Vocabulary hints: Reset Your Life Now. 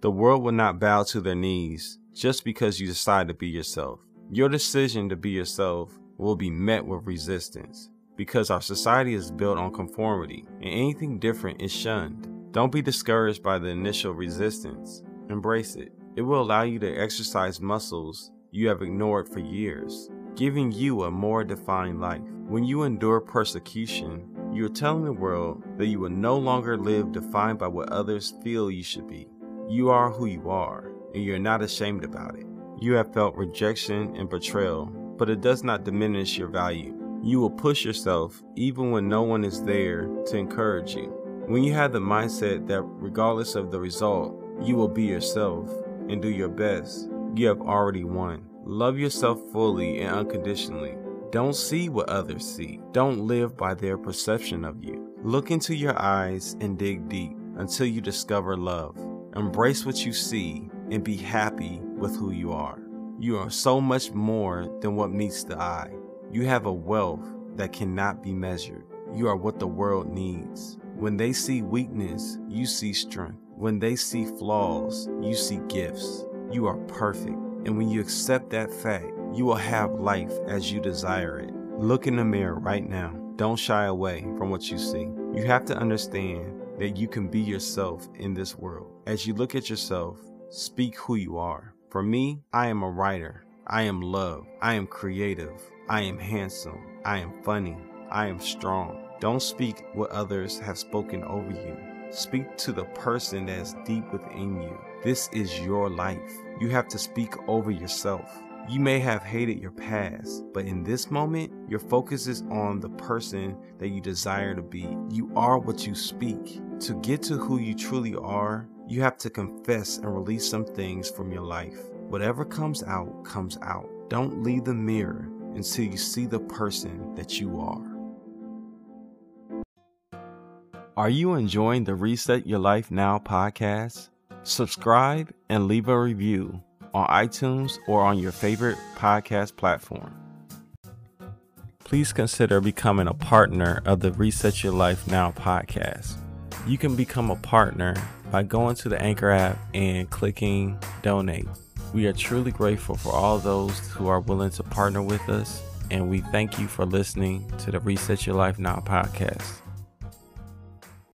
The world will not bow to their knees just because you decide to be yourself. Your decision to be yourself will be met with resistance because our society is built on conformity and anything different is shunned. Don't be discouraged by the initial resistance. Embrace it. It will allow you to exercise muscles you have ignored for years, giving you a more defined life. When you endure persecution, you are telling the world that you will no longer live defined by what others feel you should be. You are who you are, and you are not ashamed about it. You have felt rejection and betrayal, but it does not diminish your value. You will push yourself even when no one is there to encourage you. When you have the mindset that regardless of the result, you will be yourself and do your best, you have already won. Love yourself fully and unconditionally. Don't see what others see. Don't live by their perception of you. Look into your eyes and dig deep until you discover love. Embrace what you see and be happy with who you are. You are so much more than what meets the eye. You have a wealth that cannot be measured. You are what the world needs. When they see weakness, you see strength. When they see flaws, you see gifts. You are perfect, and when you accept that fact, you will have life as you desire it. Look in the mirror right now. Don't shy away from what you see. You have to understand that you can be yourself in this world. As you look at yourself, speak who you are. For me, I am a writer. I am loved. I am creative. I am handsome. I am funny. I am strong. Don't speak what others have spoken over you. Speak to the person that is deep within you. This is your life. You have to speak over yourself. You may have hated your past, but in this moment, your focus is on the person that you desire to be. You are what you speak. To get to who you truly are, you have to confess and release some things from your life. Whatever comes out, comes out. Don't leave the mirror until you see the person that you are. Are you enjoying the Reset Your Life Now podcast? Subscribe and leave a review on iTunes or on your favorite podcast platform. Please consider becoming a partner of the Reset Your Life Now podcast. You can become a partner by going to the Anchor app and clicking donate. We are truly grateful for all those who are willing to partner with us, and we thank you for listening to the Reset Your Life Now podcast.